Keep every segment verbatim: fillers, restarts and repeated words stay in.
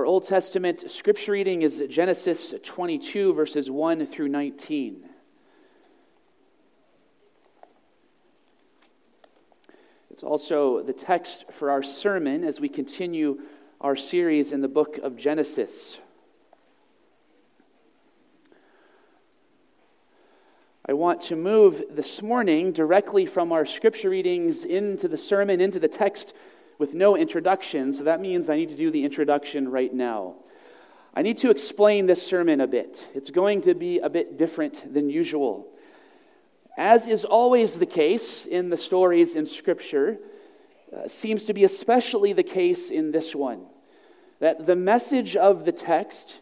Our Old Testament scripture reading is Genesis twenty-two, verses one through nineteen. It's also the text for our sermon as we continue our series in the book of Genesis. I want to move this morning directly from our scripture readings into the sermon, into the text with no introduction, so that means I need to do the introduction right now. I need to explain this sermon a bit. It's going to be a bit different than usual. As is always the case in the stories in Scripture, uh, seems to be especially the case in this one, that the message of the text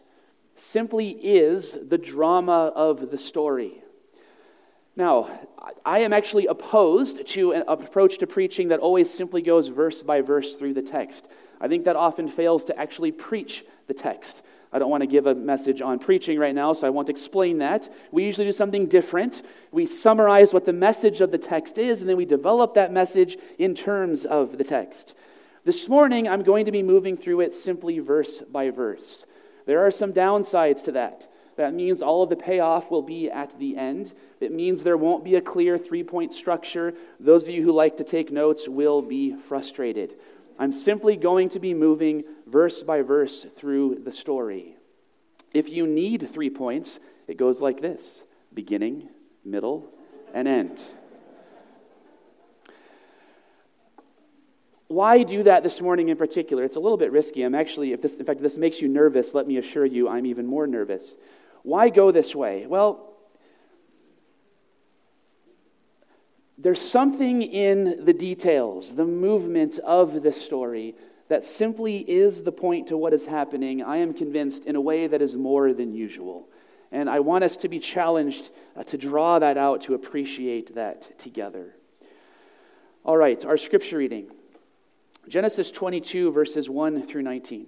simply is the drama of the story. Now, I am actually opposed to an approach to preaching that always simply goes verse by verse through the text. I think that often fails to actually preach the text. I don't want to give a message on preaching right now, so I won't explain that. We usually do something different. We summarize what the message of the text is, and then we develop that message in terms of the text. This morning, I'm going to be moving through it simply verse by verse. There are some downsides to that. That means all of the payoff will be at the end. It means there won't be a clear three-point structure. Those of you who like to take notes will be frustrated. I'm simply going to be moving verse by verse through the story. If you need three points, it goes like this: beginning, middle, and end. Why do that this morning in particular? It's a little bit risky. I'm actually, if this, in fact, if this makes you nervous, let me assure you I'm even more nervous. Why go this way? Well, there's something in the details, the movement of the story, that simply is the point to what is happening, I am convinced, in a way that is more than usual. And I want us to be challenged to draw that out, to appreciate that together. All right, our scripture reading. Genesis twenty-two, verses one through nineteen.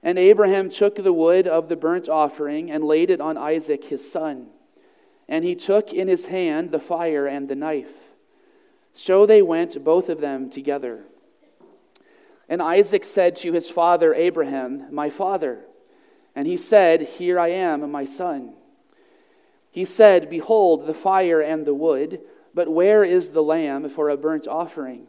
And Abraham took the wood of the burnt offering and laid it on Isaac his son. And he took in his hand the fire and the knife. So they went, both of them, together. And Isaac said to his father Abraham, "My father." And he said, "Here I am, my son." He said, "Behold, the fire and the wood, but where is the lamb for a burnt offering?"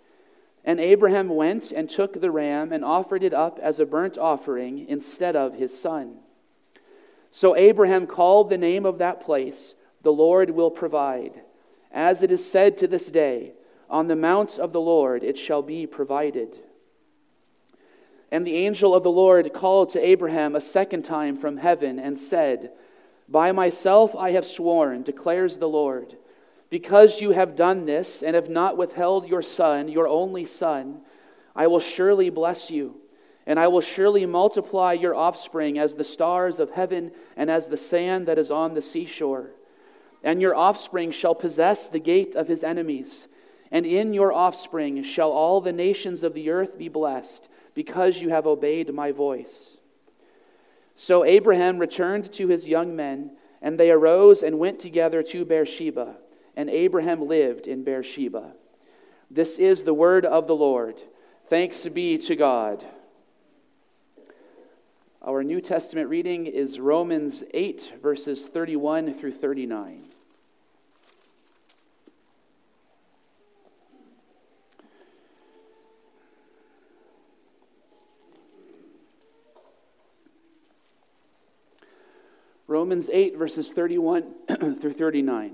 And Abraham went and took the ram and offered it up as a burnt offering instead of his son. So Abraham called the name of that place, "The Lord Will Provide." As it is said to this day, "On the mounts of the Lord it shall be provided." And the angel of the Lord called to Abraham a second time from heaven and said, "By myself I have sworn, declares the Lord, Because you have done this and have not withheld your son, your only son, I will surely bless you, and I will surely multiply your offspring as the stars of heaven and as the sand that is on the seashore. And your offspring shall possess the gate of his enemies, and in your offspring shall all the nations of the earth be blessed, because you have obeyed my voice." So Abraham returned to his young men, and they arose and went together to Beersheba. And Abraham lived in Beersheba. This is the word of the Lord. Thanks be to God. Our New Testament reading is Romans eight, verses thirty-one through thirty-nine. Romans eight, verses thirty-one through thirty-nine.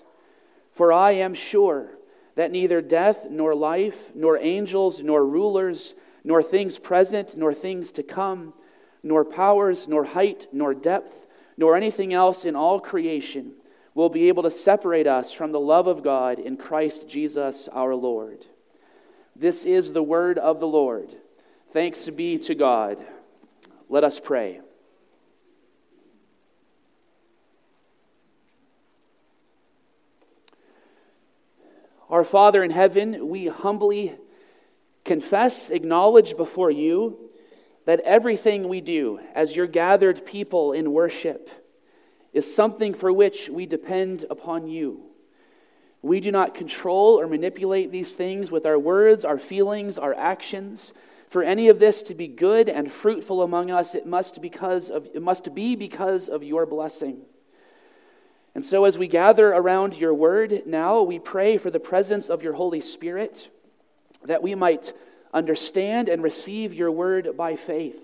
For I am sure that neither death, nor life, nor angels, nor rulers, nor things present, nor things to come, nor powers, nor height, nor depth, nor anything else in all creation will be able to separate us from the love of God in Christ Jesus our Lord." This is the word of the Lord. Thanks be to God. Let us pray. Our Father in heaven, we humbly confess, acknowledge before you that everything we do as your gathered people in worship is something for which we depend upon you. We do not control or manipulate these things with our words, our feelings, our actions. For any of this to be good and fruitful among us, it must because of it must be because of your blessing. And so as we gather around your word now, we pray for the presence of your Holy Spirit, that we might understand and receive your word by faith.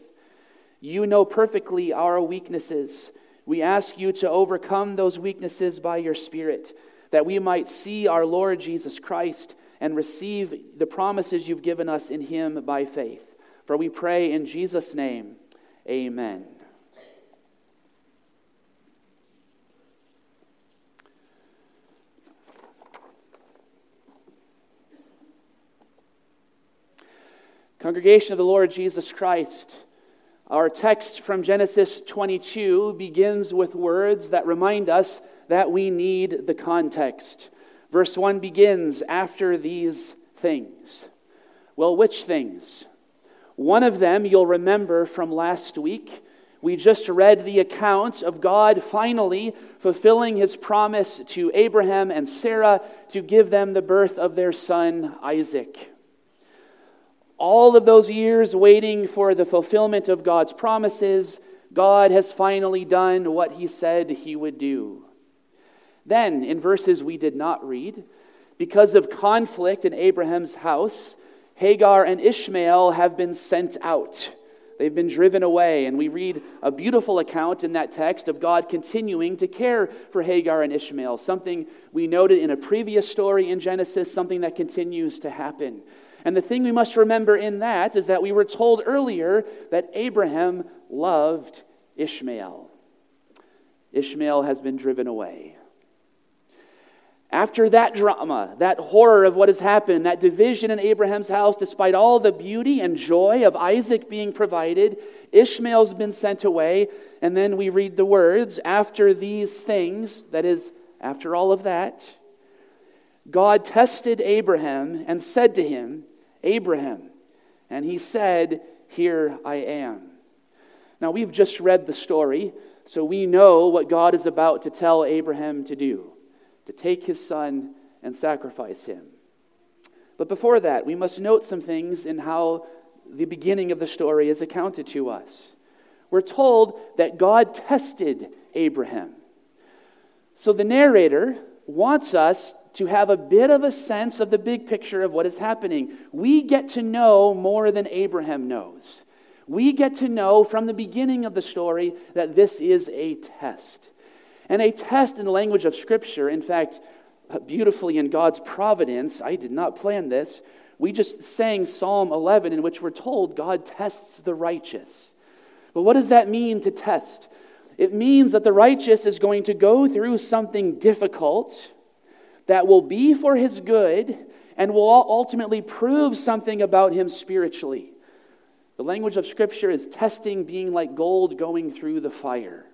You know perfectly our weaknesses. We ask you to overcome those weaknesses by your Spirit, that we might see our Lord Jesus Christ and receive the promises you've given us in him by faith. For we pray in Jesus' name, amen. Congregation of the Lord Jesus Christ, our text from Genesis twenty-two begins with words that remind us that we need the context. Verse one begins, "After these things." Well, which things? One of them you'll remember from last week. We just read the account of God finally fulfilling his promise to Abraham and Sarah to give them the birth of their son Isaac. All of those years waiting for the fulfillment of God's promises, God has finally done what he said he would do. Then, in verses we did not read, because of conflict in Abraham's house, Hagar and Ishmael have been sent out. They've been driven away, and we read a beautiful account in that text of God continuing to care for Hagar and Ishmael, something we noted in a previous story in Genesis, something that continues to happen. And the thing we must remember in that is that we were told earlier that Abraham loved Ishmael. Ishmael has been driven away. After that drama, that horror of what has happened, that division in Abraham's house, despite all the beauty and joy of Isaac being provided, Ishmael's been sent away, and then we read the words, "After these things," that is, After all of that, God tested Abraham and said to him, Abraham, and he said, here I am. Now, we've just read the story, so we know what God is about to tell Abraham to do, to take his son and sacrifice him. But before that, we must note some things in how the beginning of the story is accounted to us. We're told that God tested Abraham. So the narrator wants us to have a bit of a sense of the big picture of what is happening. We get to know more than Abraham knows. We get to know from the beginning of the story that this is a test. And a test in the language of Scripture, in fact, beautifully in God's providence, I did not plan this, we just sang Psalm eleven, in which we're told God tests the righteous. But what does that mean to test? It means that the righteous is going to go through something difficult that will be for his good and will ultimately prove something about him spiritually. The language of Scripture is testing being like gold going through the fire.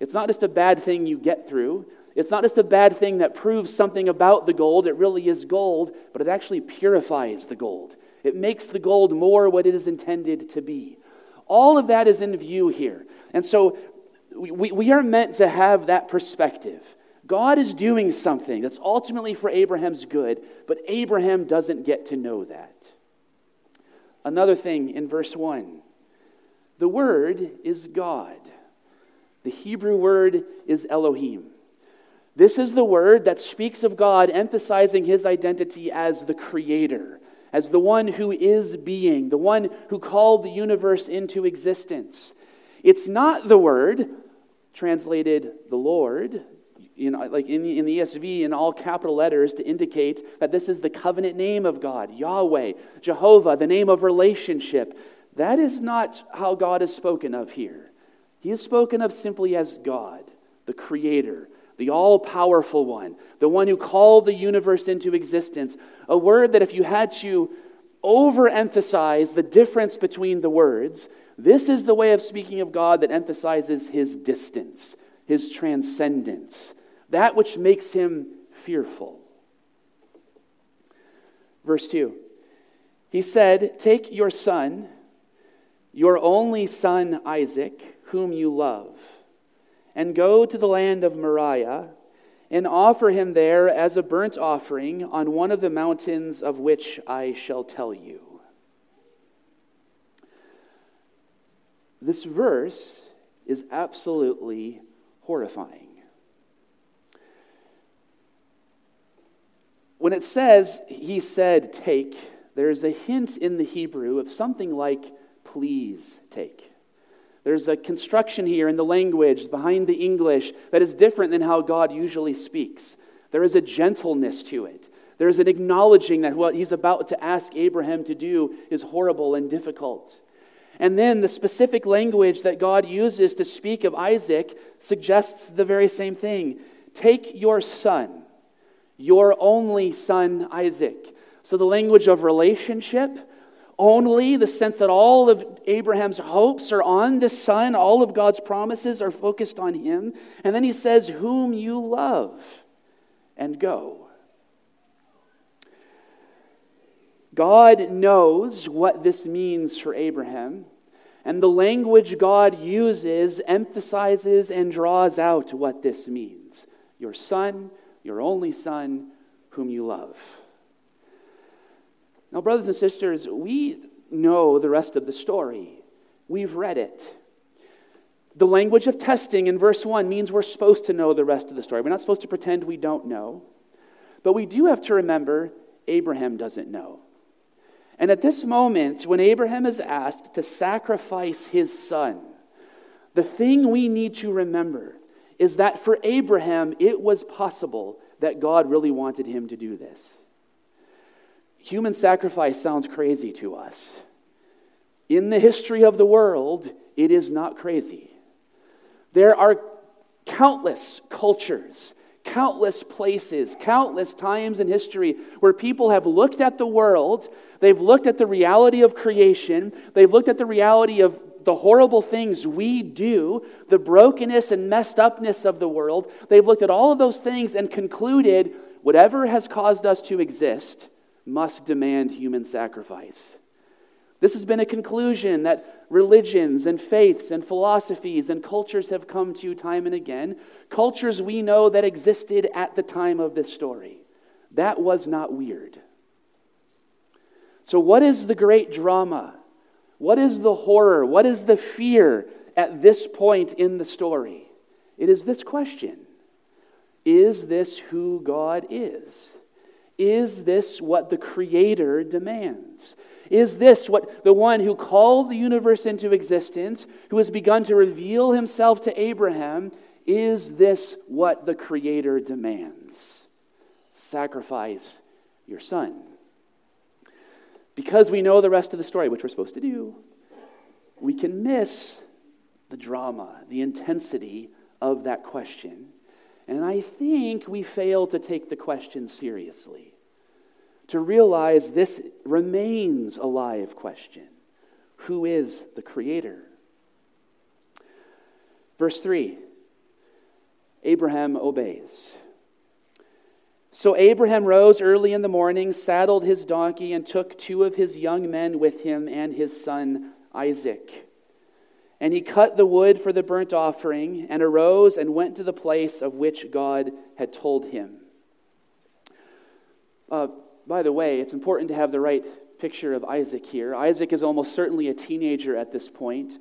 It's not just a bad thing you get through. It's not just a bad thing that proves something about the gold. It really is gold, but it actually purifies the gold. It makes the gold more what it is intended to be. All of that is in view here. And so we, we are meant to have that perspective. God is doing something that's ultimately for Abraham's good, but Abraham doesn't get to know that. Another thing in verse one, the word is God. The Hebrew word is Elohim. This is the word that speaks of God, emphasizing his identity as the creator, as the one who is being, the one who called the universe into existence. It's not the word, translated the Lord, you know, like in, in the E S V, in all capital letters to indicate that this is the covenant name of God, Yahweh, Jehovah, the name of relationship. That is not how God is spoken of here. He is spoken of simply as God, the creator, the all-powerful one, the one who called the universe into existence, a word that if you had to overemphasize the difference between the words, this is the way of speaking of God that emphasizes his distance, his transcendence, that which makes him fearful. Verse two, he said, take your son, your only son Isaac, whom you love, and go to the land of Moriah and offer him there as a burnt offering on one of the mountains of which I shall tell you. This verse is absolutely horrifying. When it says, he said, take, there's a hint in the Hebrew of something like, please take. There's a construction here in the language behind the English that is different than how God usually speaks. There is a gentleness to it. There is an acknowledging that what he's about to ask Abraham to do is horrible and difficult. And then the specific language that God uses to speak of Isaac suggests the very same thing. Take your son, your only son Isaac. So the language of relationship, only, the sense that all of Abraham's hopes are on this son, all of God's promises are focused on him. And then he says, whom you love, and go. God knows what this means for Abraham, and the language God uses emphasizes and draws out what this means. Your son, your only son, whom you love. Now, brothers and sisters, we know the rest of the story. We've read it. The language of testing in verse one means we're supposed to know the rest of the story. We're not supposed to pretend we don't know. But we do have to remember Abraham doesn't know. And at this moment, when Abraham is asked to sacrifice his son, the thing we need to remember is that for Abraham, it was possible that God really wanted him to do this. Human sacrifice sounds crazy to us. In the history of the world, it is not crazy. There are countless cultures, countless places, countless times in history where people have looked at the world, they've looked at the reality of creation, they've looked at the reality of the horrible things we do, the brokenness and messed upness of the world. They've looked at all of those things and concluded whatever has caused us to exist must demand human sacrifice. This has been a conclusion that religions and faiths and philosophies and cultures have come to time and again. Cultures we know that existed at the time of this story. That was not weird. So what is the great drama? What is the horror? What is the fear at this point in the story? It is this question. Is this who God is? Is this what the Creator demands? Is this what the one who called the universe into existence, who has begun to reveal himself to Abraham, is this what the Creator demands? Sacrifice your son. Because we know the rest of the story, which we're supposed to do, we can miss the drama, the intensity of that question. And I think we fail to take the question seriously, to realize this remains a live question. Who is the Creator? Verse three, Abraham obeys. So Abraham rose early in the morning, saddled his donkey, and took two of his young men with him and his son Isaac. And he cut the wood for the burnt offering, and arose and went to the place of which God had told him. Uh, by the way, it's important to have the right picture of Isaac here. Isaac is almost certainly a teenager at this point.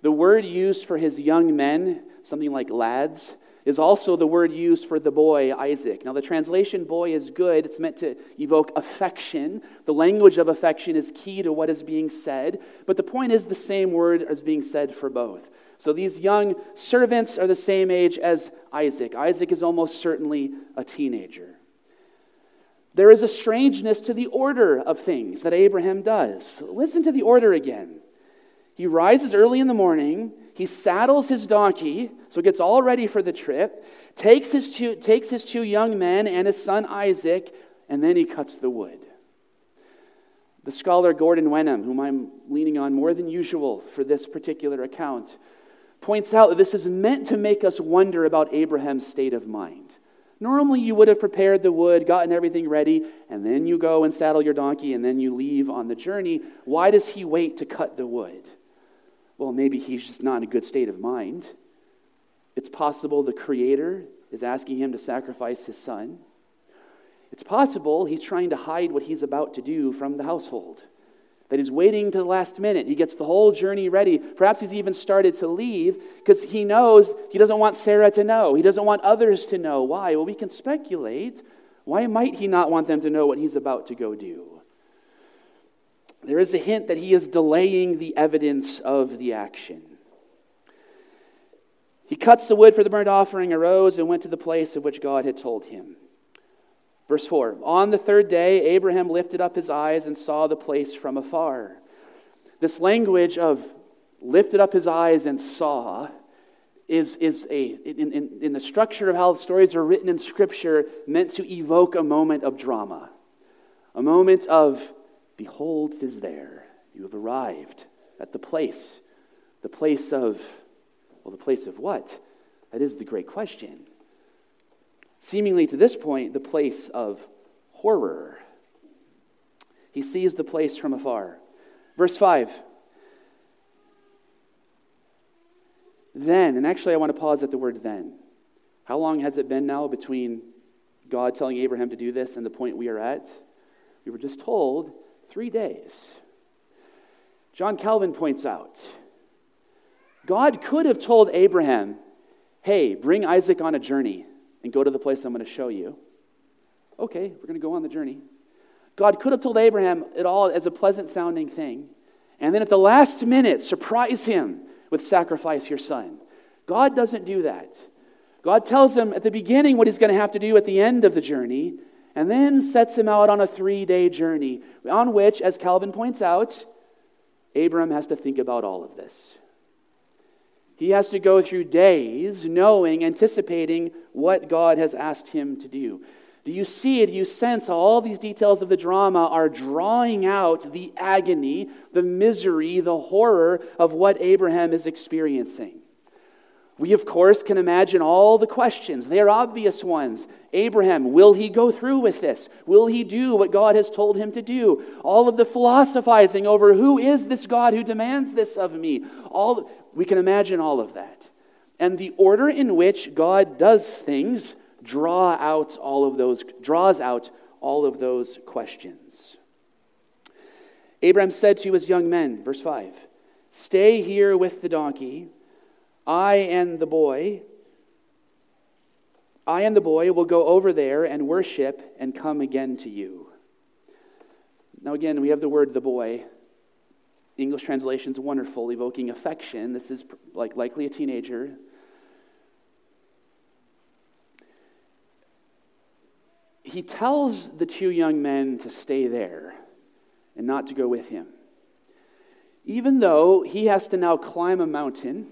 The word used for his young men, something like lads, is also the word used for the boy, Isaac. Now, the translation boy is good. It's meant to evoke affection. The language of affection is key to what is being said. But the point is the same word is being said for both. So these young servants are the same age as Isaac. Isaac is almost certainly a teenager. There is a strangeness to the order of things that Abraham does. Listen to the order again. He rises early in the morning. He saddles his donkey, so gets all ready for the trip, takes his two, takes his two young men and his son Isaac, and then he cuts the wood. The scholar Gordon Wenham, whom I'm leaning on more than usual for this particular account, points out that this is meant to make us wonder about Abraham's state of mind. Normally you would have prepared the wood, gotten everything ready, and then you go and saddle your donkey, and then you leave on the journey. Why does he wait to cut the wood? Well, maybe he's just not in a good state of mind. It's possible the Creator is asking him to sacrifice his son. It's possible he's trying to hide what he's about to do from the household, that he's waiting to the last minute. He gets the whole journey ready. Perhaps he's even started to leave because he knows he doesn't want Sarah to know. He doesn't want others to know. Why? Well, we can speculate. Why might he not want them to know what he's about to go do? There is a hint that he is delaying the evidence of the action. He cuts the wood for the burnt offering, arose, and went to the place of which God had told him. Verse four, on the third day, Abraham lifted up his eyes and saw the place from afar. This language of lifted up his eyes and saw is, is a in, in, in the structure of how the stories are written in Scripture, meant to evoke a moment of drama, a moment of behold, it is there. You have arrived at the place. The place of, well, the place of what? That is the great question. Seemingly to this point, the place of horror. He sees the place from afar. Verse five. Then, and actually I want to pause at the word then. How long has it been now between God telling Abraham to do this and the point we are at? We were just told Three days. John Calvin points out, God could have told Abraham, hey, bring Isaac on a journey and go to the place I'm going to show you. Okay, we're going to go on the journey. God could have told Abraham it all as a pleasant-sounding thing, and then at the last minute, surprise him with sacrifice your son. God doesn't do that. God tells him at the beginning what he's going to have to do at the end of the journey, and then sets him out on a three-day journey on which, as Calvin points out, Abram has to think about all of this. He has to go through days knowing, anticipating what God has asked him to do. Do you see it? Do you sense how all these details of the drama are drawing out the agony, the misery, the horror of what Abraham is experiencing? We, of course, can imagine all the questions. They are obvious ones. Abraham, will he go through with this? Will he do what God has told him to do? All of the philosophizing over who is this God who demands this of me? All we can imagine all of that. And the order in which God does things draw out all of those, draws out all of those questions. Abraham said to his young men, verse five, "Stay here with the donkey. I and the boy, I and the boy will go over there and worship and come again to you." Now again, we have the word "the boy." English translation's wonderful, evoking affection. This is like likely a teenager. He tells the two young men to stay there and not to go with him, even though he has to now climb a mountain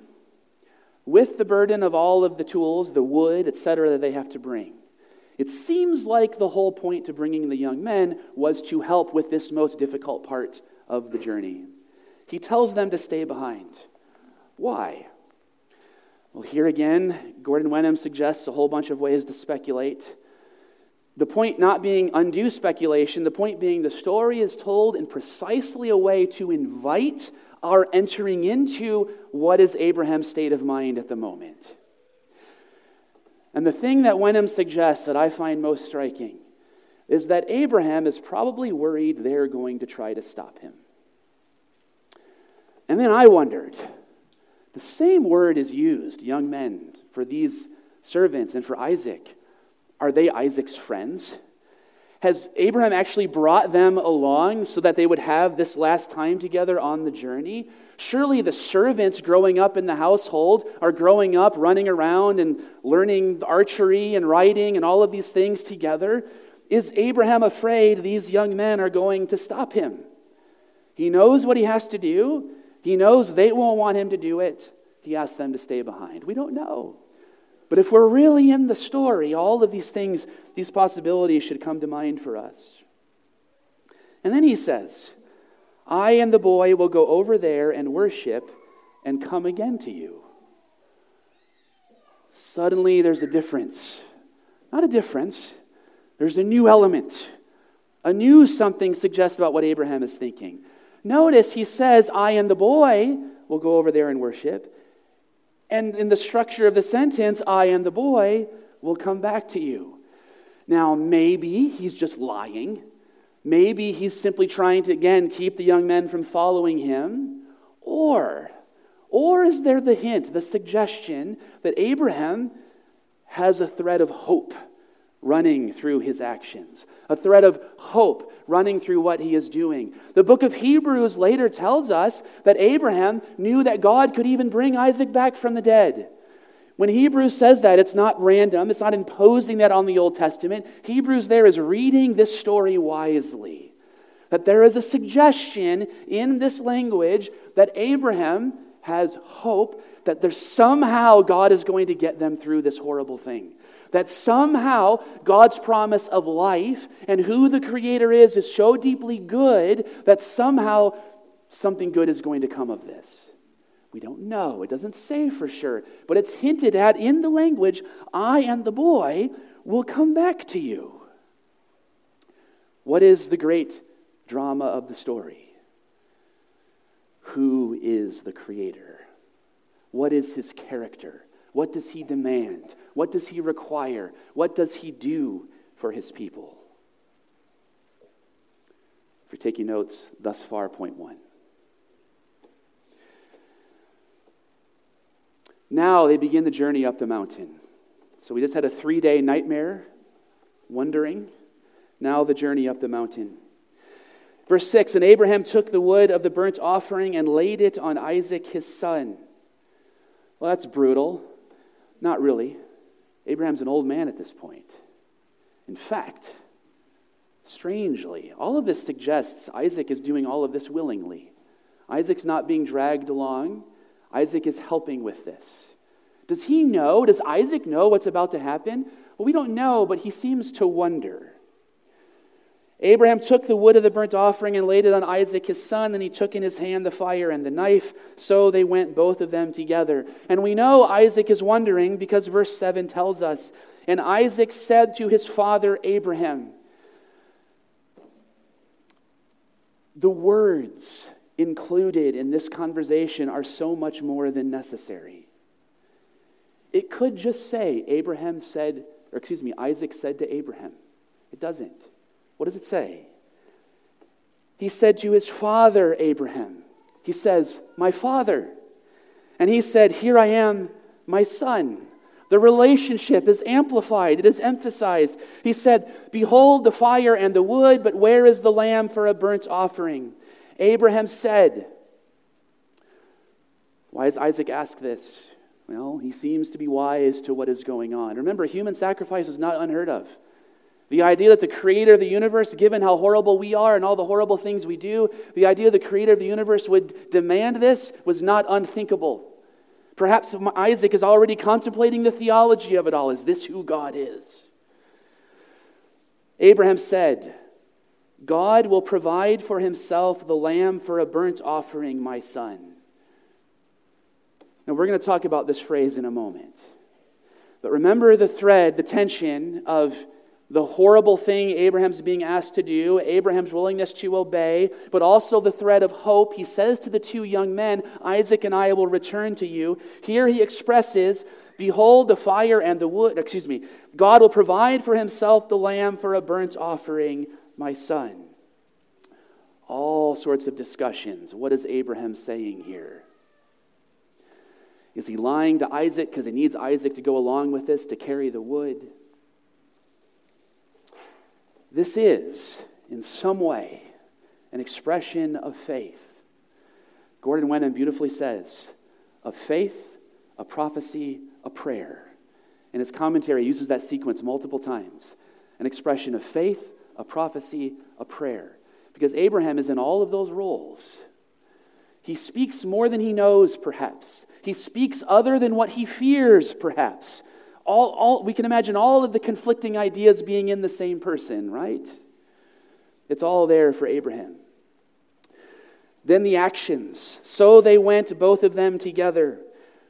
with the burden of all of the tools, the wood, et cetera, that they have to bring. It seems like the whole point to bringing the young men was to help with this most difficult part of the journey. He tells them to stay behind. Why? Well, here again, Gordon Wenham suggests a whole bunch of ways to speculate. The point not being undue speculation, the point being the story is told in precisely a way to invite are entering into what is Abraham's state of mind at the moment. And the thing that Wenham suggests that I find most striking is that Abraham is probably worried they're going to try to stop him. And then I wondered, the same word is used, young men, for these servants and for Isaac. Are they Isaac's friends? Has Abraham actually brought them along so that they would have this last time together on the journey? Surely the servants growing up in the household are growing up, running around and learning archery and riding and all of these things together. Is Abraham afraid these young men are going to stop him? He knows what he has to do. He knows they won't want him to do it. He asks them to stay behind. We don't know. But if we're really in the story, all of these things, these possibilities should come to mind for us. And then he says, "I and the boy will go over there and worship and come again to you." Suddenly there's a difference. Not a difference. There's a new element. A new something suggests about what Abraham is thinking. Notice he says, "I and the boy will go over there and worship." And in the structure of the sentence, "I and the boy will come back to you." Now, maybe he's just lying. Maybe he's simply trying to, again, keep the young men from following him. Or, or is there the hint, the suggestion that Abraham has a thread of hope running through his actions, a thread of hope running through what he is doing? The book of Hebrews later tells us that Abraham knew that God could even bring Isaac back from the dead. When Hebrews says that, it's not random. It's not imposing that on the Old Testament. Hebrews there is reading this story wisely, that there is a suggestion in this language that Abraham has hope that there's somehow God is going to get them through this horrible thing. That somehow God's promise of life and who the Creator is is so deeply good that somehow something good is going to come of this. We don't know. It doesn't say for sure, but it's hinted at in the language, "I and the boy will come back to you." What is the great drama of the story? Who is the Creator? What is his character? What does he demand? What does he require? What does he do for his people? If you're taking notes thus far, point one. Now they begin the journey up the mountain. So we just had a three-day nightmare, wondering. Now the journey up the mountain. Verse six, "And Abraham took the wood of the burnt offering and laid it on Isaac his son." Well, that's brutal. Not really. Abraham's an old man at this point. In fact, strangely, all of this suggests Isaac is doing all of this willingly. Isaac's not being dragged along. Isaac is helping with this. Does he know? Does Isaac know what's about to happen? Well, we don't know, but he seems to wonder. Abraham took the wood of the burnt offering and laid it on Isaac his son, and he took in his hand the fire and the knife. So they went, both of them, together. And we know Isaac is wondering because verse seven tells us, and Isaac said to his father Abraham, the words included in this conversation are so much more than necessary. It could just say, Abraham said, or excuse me, Isaac said to Abraham. It doesn't. What does it say? He said to his father, Abraham. He says, my father. And he said, here I am, my son. The relationship is amplified. It is emphasized. He said, behold the fire and the wood, but where is the lamb for a burnt offering? Abraham said, why does Isaac ask this? Well, he seems to be wise to what is going on. Remember, human sacrifice is not unheard of. The idea that the creator of the universe, given how horrible we are and all the horrible things we do, the idea the creator of the universe would demand this was not unthinkable. Perhaps Isaac is already contemplating the theology of it all. Is this who God is? Abraham said, God will provide for himself the lamb for a burnt offering, my son. Now, we're going to talk about this phrase in a moment. But remember the thread, the tension of the horrible thing Abraham's being asked to do, Abraham's willingness to obey, but also the thread of hope. He says to the two young men, Isaac and I will return to you. Here he expresses, behold the fire and the wood, excuse me, God will provide for himself the lamb for a burnt offering, my son. All sorts of discussions. What is Abraham saying here? Is he lying to Isaac because he needs Isaac to go along with this to carry the wood? This is, in some way, an expression of faith. Gordon Wenham beautifully says, of faith, a prophecy, a prayer. In his commentary, he uses that sequence multiple times. An expression of faith, a prophecy, a prayer. Because Abraham is in all of those roles. He speaks more than he knows, perhaps. He speaks other than what he fears, perhaps. All, all, we can imagine all of the conflicting ideas being in the same person, right? It's all there for Abraham. Then the actions. So they went, both of them, together.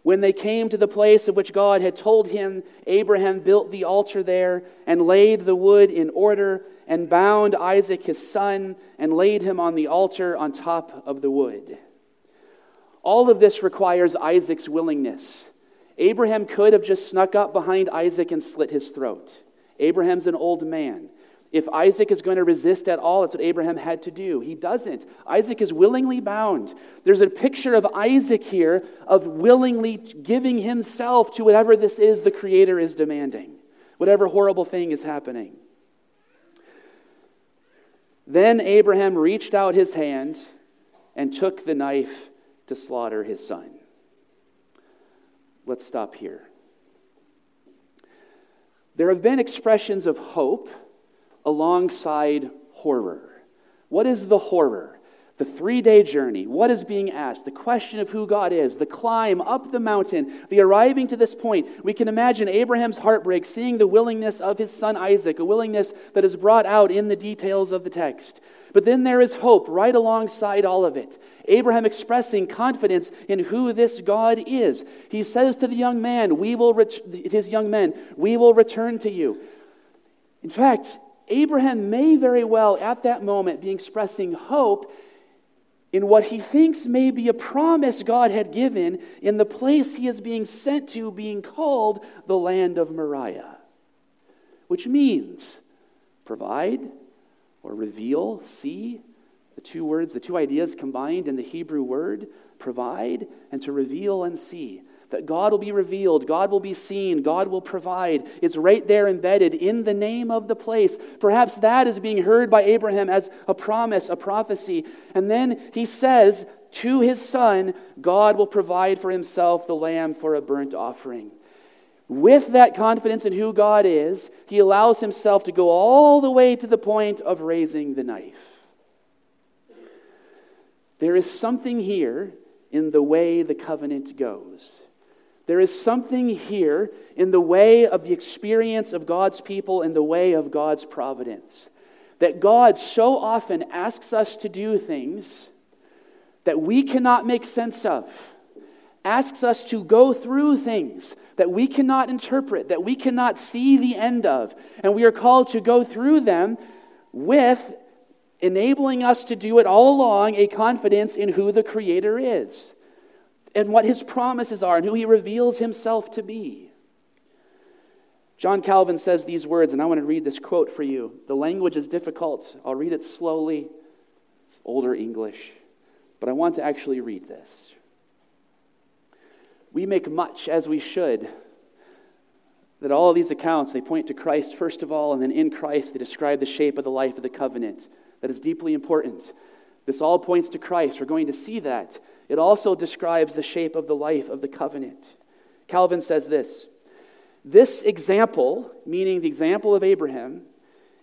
When they came to the place of which God had told him, Abraham built the altar there and laid the wood in order and bound Isaac his son and laid him on the altar on top of the wood. All of this requires Isaac's willingness. Abraham could have just snuck up behind Isaac and slit his throat. Abraham's an old man. If Isaac is going to resist at all, that's what Abraham had to do. He doesn't. Isaac is willingly bound. There's a picture of Isaac here of willingly giving himself to whatever this is the Creator is demanding, whatever horrible thing is happening. Then Abraham reached out his hand and took the knife to slaughter his son. Let's stop here. There have been expressions of hope alongside horror. What is the horror? The three-day journey. What is being asked? The question of who God is. The climb up the mountain. The arriving to this point. We can imagine Abraham's heartbreak, seeing the willingness of his son Isaac, a willingness that is brought out in the details of the text. But then there is hope right alongside all of it. Abraham expressing confidence in who this God is. He says to the young man, "We will ret- his young men, we will return to you." In fact, Abraham may very well at that moment be expressing hope in what he thinks may be a promise God had given in the place he is being sent to, being called the land of Moriah. Which means provide, or reveal, see, the two words, the two ideas combined in the Hebrew word, provide, and to reveal and see. That God will be revealed, God will be seen, God will provide. It's right there embedded in the name of the place. Perhaps that is being heard by Abraham as a promise, a prophecy. And then he says to his son, God will provide for himself the lamb for a burnt offering. With that confidence in who God is, he allows himself to go all the way to the point of raising the knife. There is something here in the way the covenant goes. There is something here in the way of the experience of God's people and the way of God's providence. That God so often asks us to do things that we cannot make sense of, asks us to go through things that we cannot interpret, that we cannot see the end of, and we are called to go through them with, enabling us to do it all along, a confidence in who the Creator is and what His promises are and who He reveals Himself to be. John Calvin says these words, and I want to read this quote for you. The language is difficult. I'll read it slowly. It's older English, but I want to actually read this. We make much, as we should, that all these accounts, they point to Christ first of all, and then in Christ they describe the shape of the life of the covenant. That is deeply important. This all points to Christ. We're going to see that. It also describes the shape of the life of the covenant. Calvin says this, this example, meaning the example of Abraham,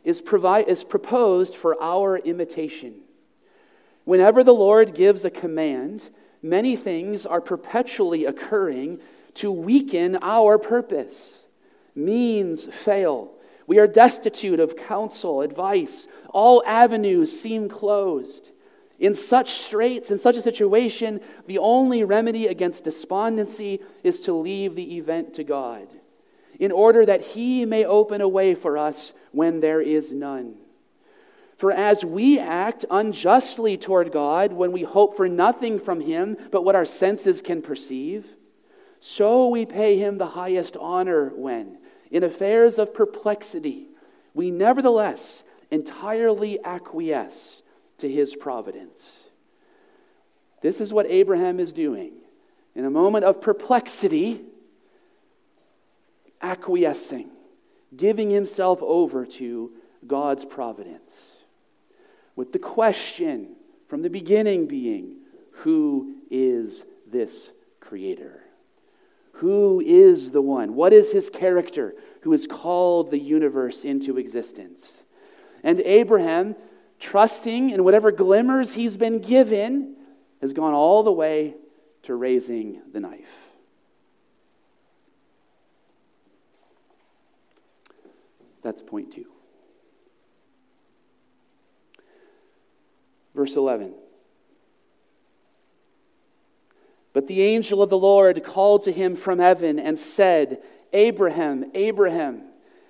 is, provi- is proposed for our imitation. Whenever the Lord gives a command, many things are perpetually occurring to weaken our purpose. Means fail. We are destitute of counsel, advice. All avenues seem closed. In such straits, in such a situation, the only remedy against despondency is to leave the event to God, in order that He may open a way for us when there is none. For as we act unjustly toward God when we hope for nothing from Him but what our senses can perceive, so we pay Him the highest honor when, in affairs of perplexity, we nevertheless entirely acquiesce to His providence. This is what Abraham is doing. In a moment of perplexity, acquiescing, giving himself over to God's providence, with the question from the beginning being, who is this Creator? Who is the one? What is His character who has called the universe into existence? And Abraham, trusting in whatever glimmers he's been given, has gone all the way to raising the knife. That's point two. Verse eleven. But the angel of the Lord called to him from heaven and said, Abraham, Abraham.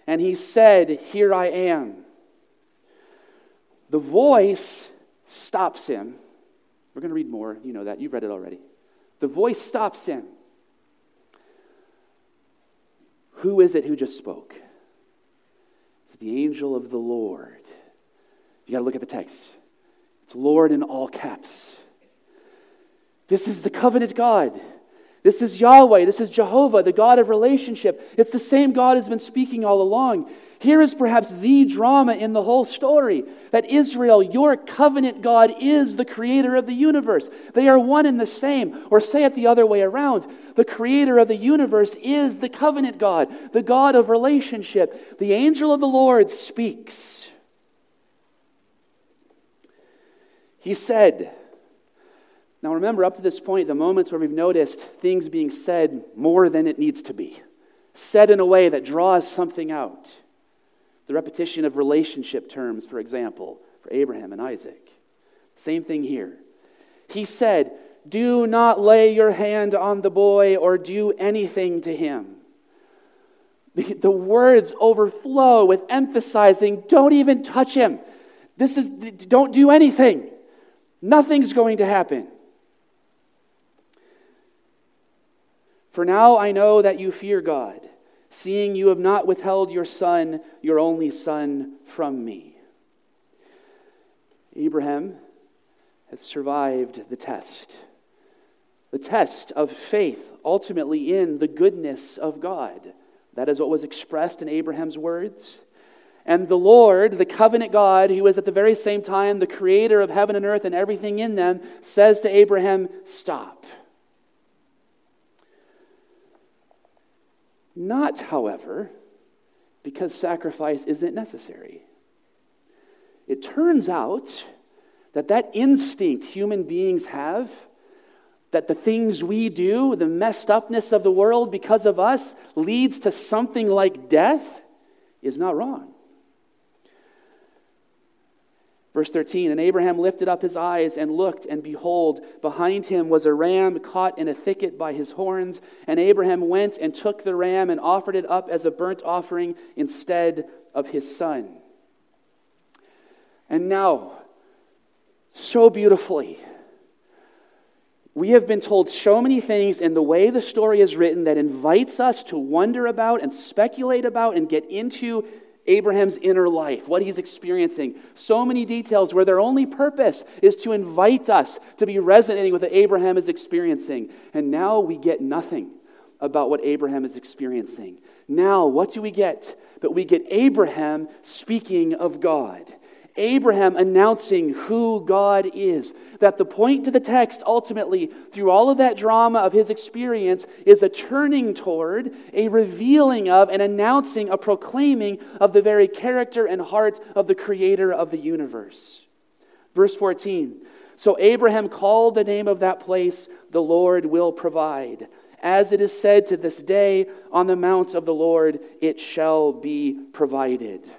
And he said, here I am. The voice stops him. We're going to read more. You know that. You've read it already. The voice stops him. Who is it who just spoke? It's the angel of the Lord. You got to look at the text. It's Lord in all caps. This is the covenant God. This is Yahweh. This is Jehovah, the God of relationship. It's the same God who's been speaking all along. Here is perhaps the drama in the whole story, that Israel, your covenant God, is the Creator of the universe. They are one and the same. Or say it the other way around. The Creator of the universe is the covenant God, the God of relationship. The angel of the Lord speaks. He said... Now remember, up to this point, the moments where we've noticed things being said more than it needs to be, said in a way that draws something out. The repetition of relationship terms, for example, for Abraham and Isaac. Same thing here. He said, do not lay your hand on the boy or do anything to him. The, the words overflow with emphasizing, don't even touch him. This is, don't do anything. Nothing's going to happen. For now I know that you fear God, seeing you have not withheld your son, your only son, from me. Abraham has survived the test. The test of faith, ultimately in the goodness of God. That is what was expressed in Abraham's words. And the Lord, the covenant God, who is at the very same time the Creator of heaven and earth and everything in them, says to Abraham, stop. Not, however, because sacrifice isn't necessary. It turns out that that instinct human beings have That the things we do, the messed upness of the world because of us, leads to something like death is not wrong. Verse thirteen, and Abraham lifted up his eyes and looked, and behold, behind him was a ram caught in a thicket by his horns. And Abraham went and took the ram and offered it up as a burnt offering instead of his son. And now, so beautifully, we have been told so many things in the way the story is written that invites us to wonder about and speculate about and get into Abraham's inner life, what he's experiencing. So many details where their only purpose is to invite us to be resonating with what Abraham is experiencing. And now we get nothing about what Abraham is experiencing. Now, what do we get? But we get Abraham speaking of God. Abraham announcing who God is. That the point to the text ultimately, through all of that drama of his experience, is a turning toward, a revealing of, an announcing, a proclaiming of the very character and heart of the creator of the universe. Verse fourteen, so Abraham called the name of that place, the Lord will provide. As it is said to this day, on the mount of the Lord it shall be provided.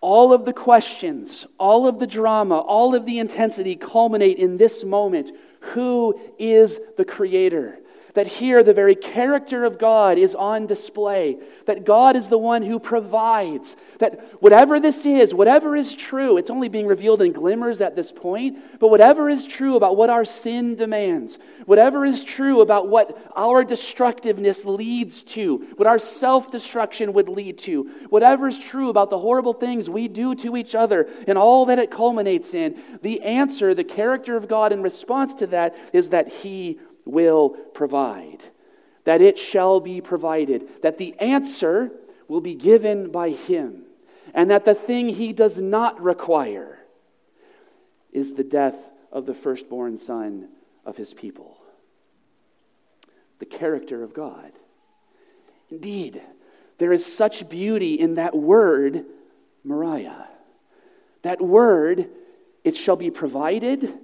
All of the questions, all of the drama, all of the intensity culminate in this moment. Who is the Creator? That here the very character of God is on display. That God is the one who provides. That whatever this is, whatever is true, it's only being revealed in glimmers at this point, but whatever is true about what our sin demands, whatever is true about what our destructiveness leads to, what our self-destruction would lead to, whatever is true about the horrible things we do to each other and all that it culminates in, the answer, the character of God in response to that is that He will provide, that it shall be provided, that the answer will be given by Him, and that the thing He does not require is the death of the firstborn son of His people. The character of God. Indeed, there is such beauty in that word, Moriah. That word, it shall be provided,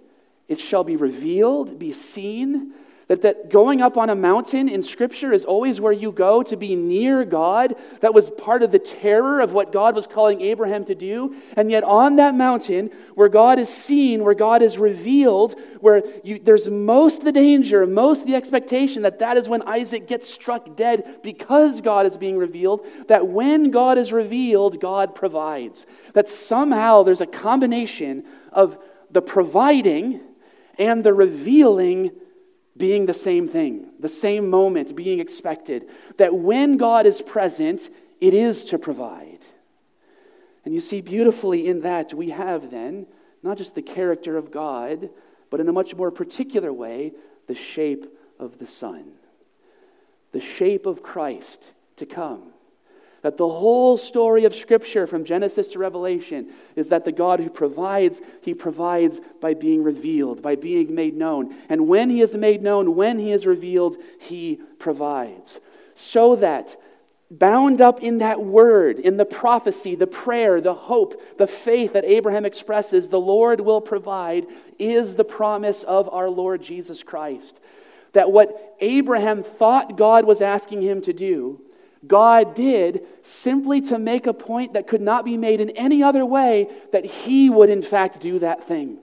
it shall be revealed, be seen. That, that going up on a mountain in Scripture is always where you go to be near God. That was part of the terror of what God was calling Abraham to do. And yet on that mountain, where God is seen, where God is revealed, where you, there's most the danger, most the expectation that that is when Isaac gets struck dead because God is being revealed, that when God is revealed, God provides. That somehow there's a combination of the providing and the revealing being the same thing, the same moment being expected, that when God is present, it is to provide. And you see beautifully in that we have then, not just the character of God, but in a much more particular way, the shape of the Son, the shape of Christ to come. That the whole story of Scripture from Genesis to Revelation is that the God who provides, He provides by being revealed, by being made known. And when He is made known, when He is revealed, He provides. So that, bound up in that word, in the prophecy, the prayer, the hope, the faith that Abraham expresses, the Lord will provide, is the promise of our Lord Jesus Christ. That what Abraham thought God was asking him to do, God did simply to make a point that could not be made in any other way, that He would in fact do that thing.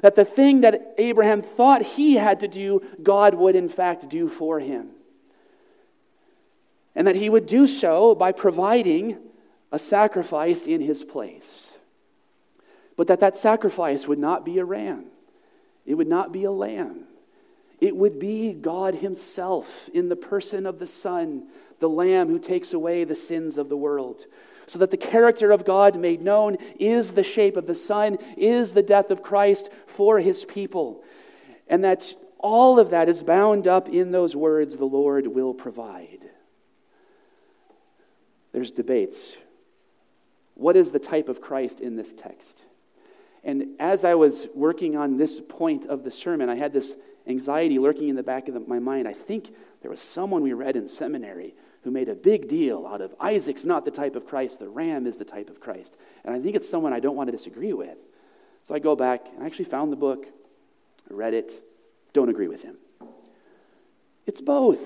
That the thing that Abraham thought he had to do, God would in fact do for him. And that He would do so by providing a sacrifice in His place. But that that sacrifice would not be a ram. It would not be a lamb. It would be God Himself in the person of the Son, the Lamb who takes away the sins of the world. So that the character of God made known is the shape of the Son, is the death of Christ for His people. And that all of that is bound up in those words, the Lord will provide. There's debates. What is the type of Christ in this text? And as I was working on this point of the sermon, I had this anxiety lurking in the back of the, my mind. I think there was someone we read in seminary who made a big deal out of Isaac's not the type of Christ, the ram is the type of Christ. And I think it's someone I don't want to disagree with. So I go back and I actually found the book, I read it, don't agree with him. It's both.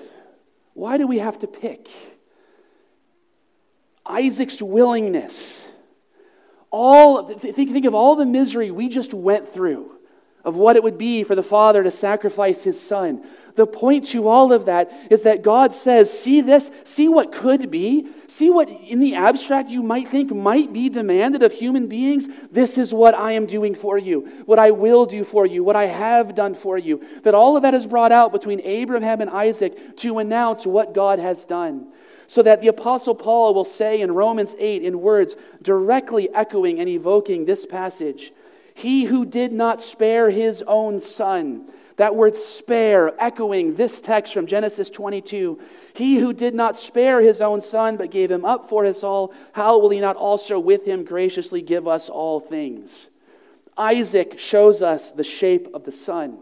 Why do we have to pick? Isaac's willingness. All th- think, think of all the misery we just went through of what it would be for the father to sacrifice his son. The point to all of that is that God says, see this, see what could be, see what in the abstract you might think might be demanded of human beings. This is what I am doing for you, what I will do for you, what I have done for you. That all of that is brought out between Abraham and Isaac to announce what God has done. So that the Apostle Paul will say in Romans eight, in words directly echoing and evoking this passage, he who did not spare his own son. That word spare, echoing this text from Genesis twenty-two. He who did not spare his own son, but gave him up for us all, how will he not also with him graciously give us all things? Isaac shows us the shape of the son.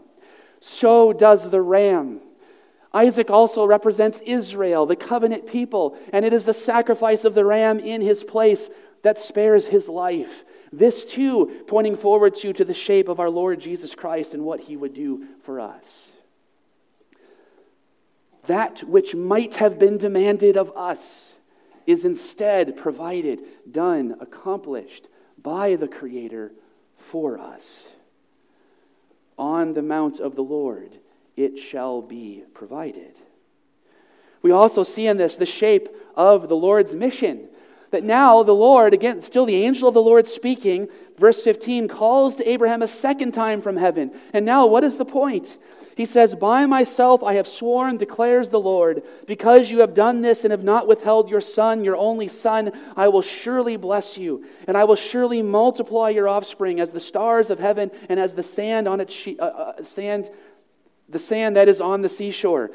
So does the ram. Isaac also represents Israel, the covenant people, and it is the sacrifice of the ram in his place that spares his life. This too, pointing forward to, to the shape of our Lord Jesus Christ and what he would do for us. That which might have been demanded of us is instead provided, done, accomplished by the Creator for us. On the mount of the Lord, it shall be provided. We also see in this the shape of the Lord's mission. That now the Lord, again, still the angel of the Lord speaking, verse fifteen, calls to Abraham a second time from heaven. And now what is the point? He says, by myself I have sworn, declares the Lord, because you have done this and have not withheld your son, your only son, I will surely bless you, and I will surely multiply your offspring as the stars of heaven and as the sand on its she- uh, uh, sand, the sand that is on the seashore.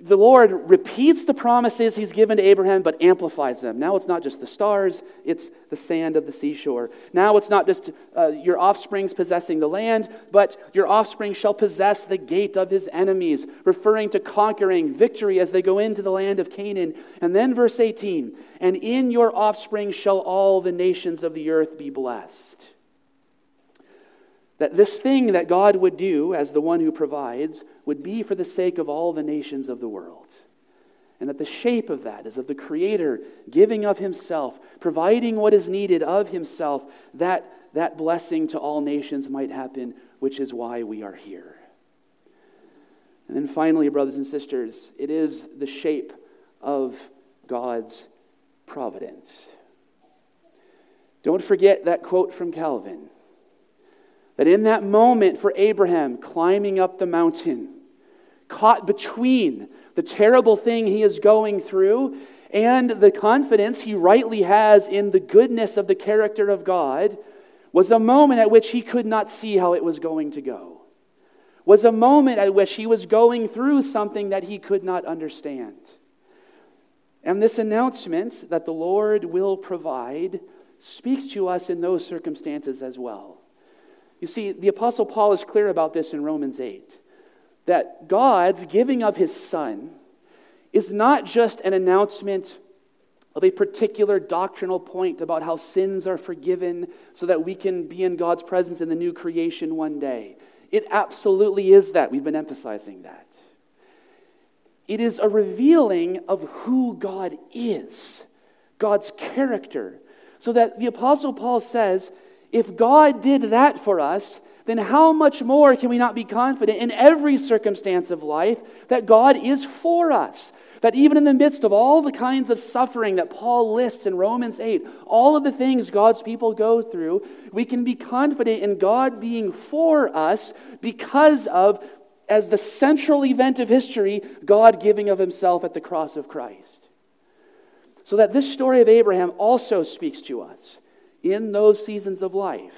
The Lord repeats the promises he's given to Abraham, but amplifies them. Now it's not just the stars, it's the sand of the seashore. Now it's not just uh, your offspring's possessing the land, but your offspring shall possess the gate of his enemies, referring to conquering victory as they go into the land of Canaan. And then verse eighteen, and in your offspring shall all the nations of the earth be blessed. That this thing that God would do as the one who provides would be for the sake of all the nations of the world. And that the shape of that is of the Creator giving of himself, providing what is needed of himself, that that blessing to all nations might happen, which is why we are here. And then finally, brothers and sisters, it is the shape of God's providence. Don't forget that quote from Calvin. That in that moment for Abraham, climbing up the mountain, caught between the terrible thing he is going through and the confidence he rightly has in the goodness of the character of God, was a moment at which he could not see how it was going to go. Was a moment at which he was going through something that he could not understand. And this announcement that the Lord will provide speaks to us in those circumstances as well. You see, the Apostle Paul is clear about this in Romans eight, that God's giving of his Son is not just an announcement of a particular doctrinal point about how sins are forgiven so that we can be in God's presence in the new creation one day. It absolutely is that. We've been emphasizing that. It is a revealing of who God is, God's character, so that the Apostle Paul says, if God did that for us, then how much more can we not be confident in every circumstance of life that God is for us? That even in the midst of all the kinds of suffering that Paul lists in Romans eight, all of the things God's people go through, we can be confident in God being for us because of, as the central event of history, God giving of himself at the cross of Christ. So that this story of Abraham also speaks to us in those seasons of life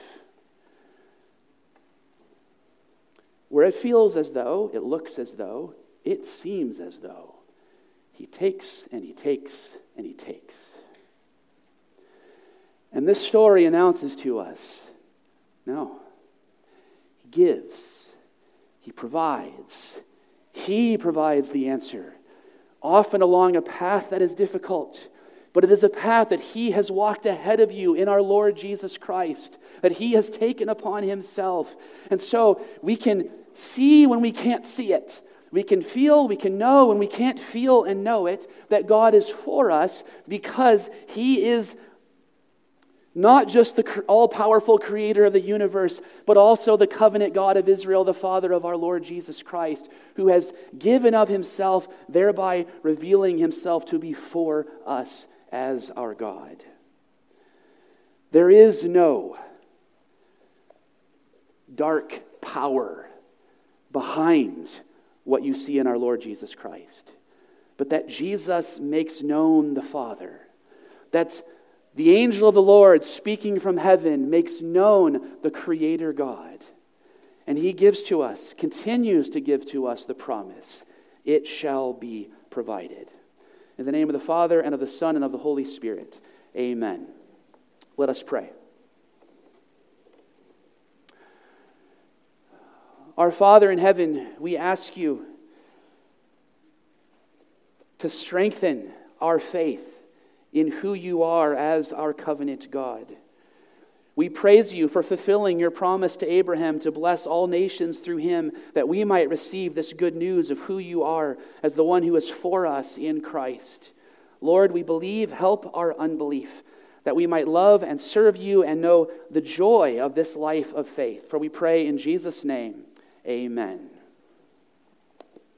where it feels as though, it looks as though, it seems as though he takes and he takes and he takes. And this story announces to us, no, he gives, he provides, he provides the answer, often along a path that is difficult. But it is a path that he has walked ahead of you in our Lord Jesus Christ, that he has taken upon himself. And so we can see when we can't see it. We can feel, we can know, when we can't feel and know it, that God is for us because he is not just the all-powerful creator of the universe, but also the covenant God of Israel, the Father of our Lord Jesus Christ, who has given of himself, thereby revealing himself to be for us as our God. There is no dark power behind what you see in our Lord Jesus Christ, but that Jesus makes known the Father. That's the angel of the Lord speaking from heaven makes known the Creator God. And he gives to us, continues to give to us the promise, it shall be provided. In the name of the Father, and of the Son, and of the Holy Spirit, amen. Let us pray. Our Father in heaven, we ask you to strengthen our faith in who you are as our covenant God. We praise you for fulfilling your promise to Abraham to bless all nations through him, that we might receive this good news of who you are as the one who is for us in Christ. Lord, we believe, help our unbelief, that we might love and serve you and know the joy of this life of faith. For we pray in Jesus' name, amen.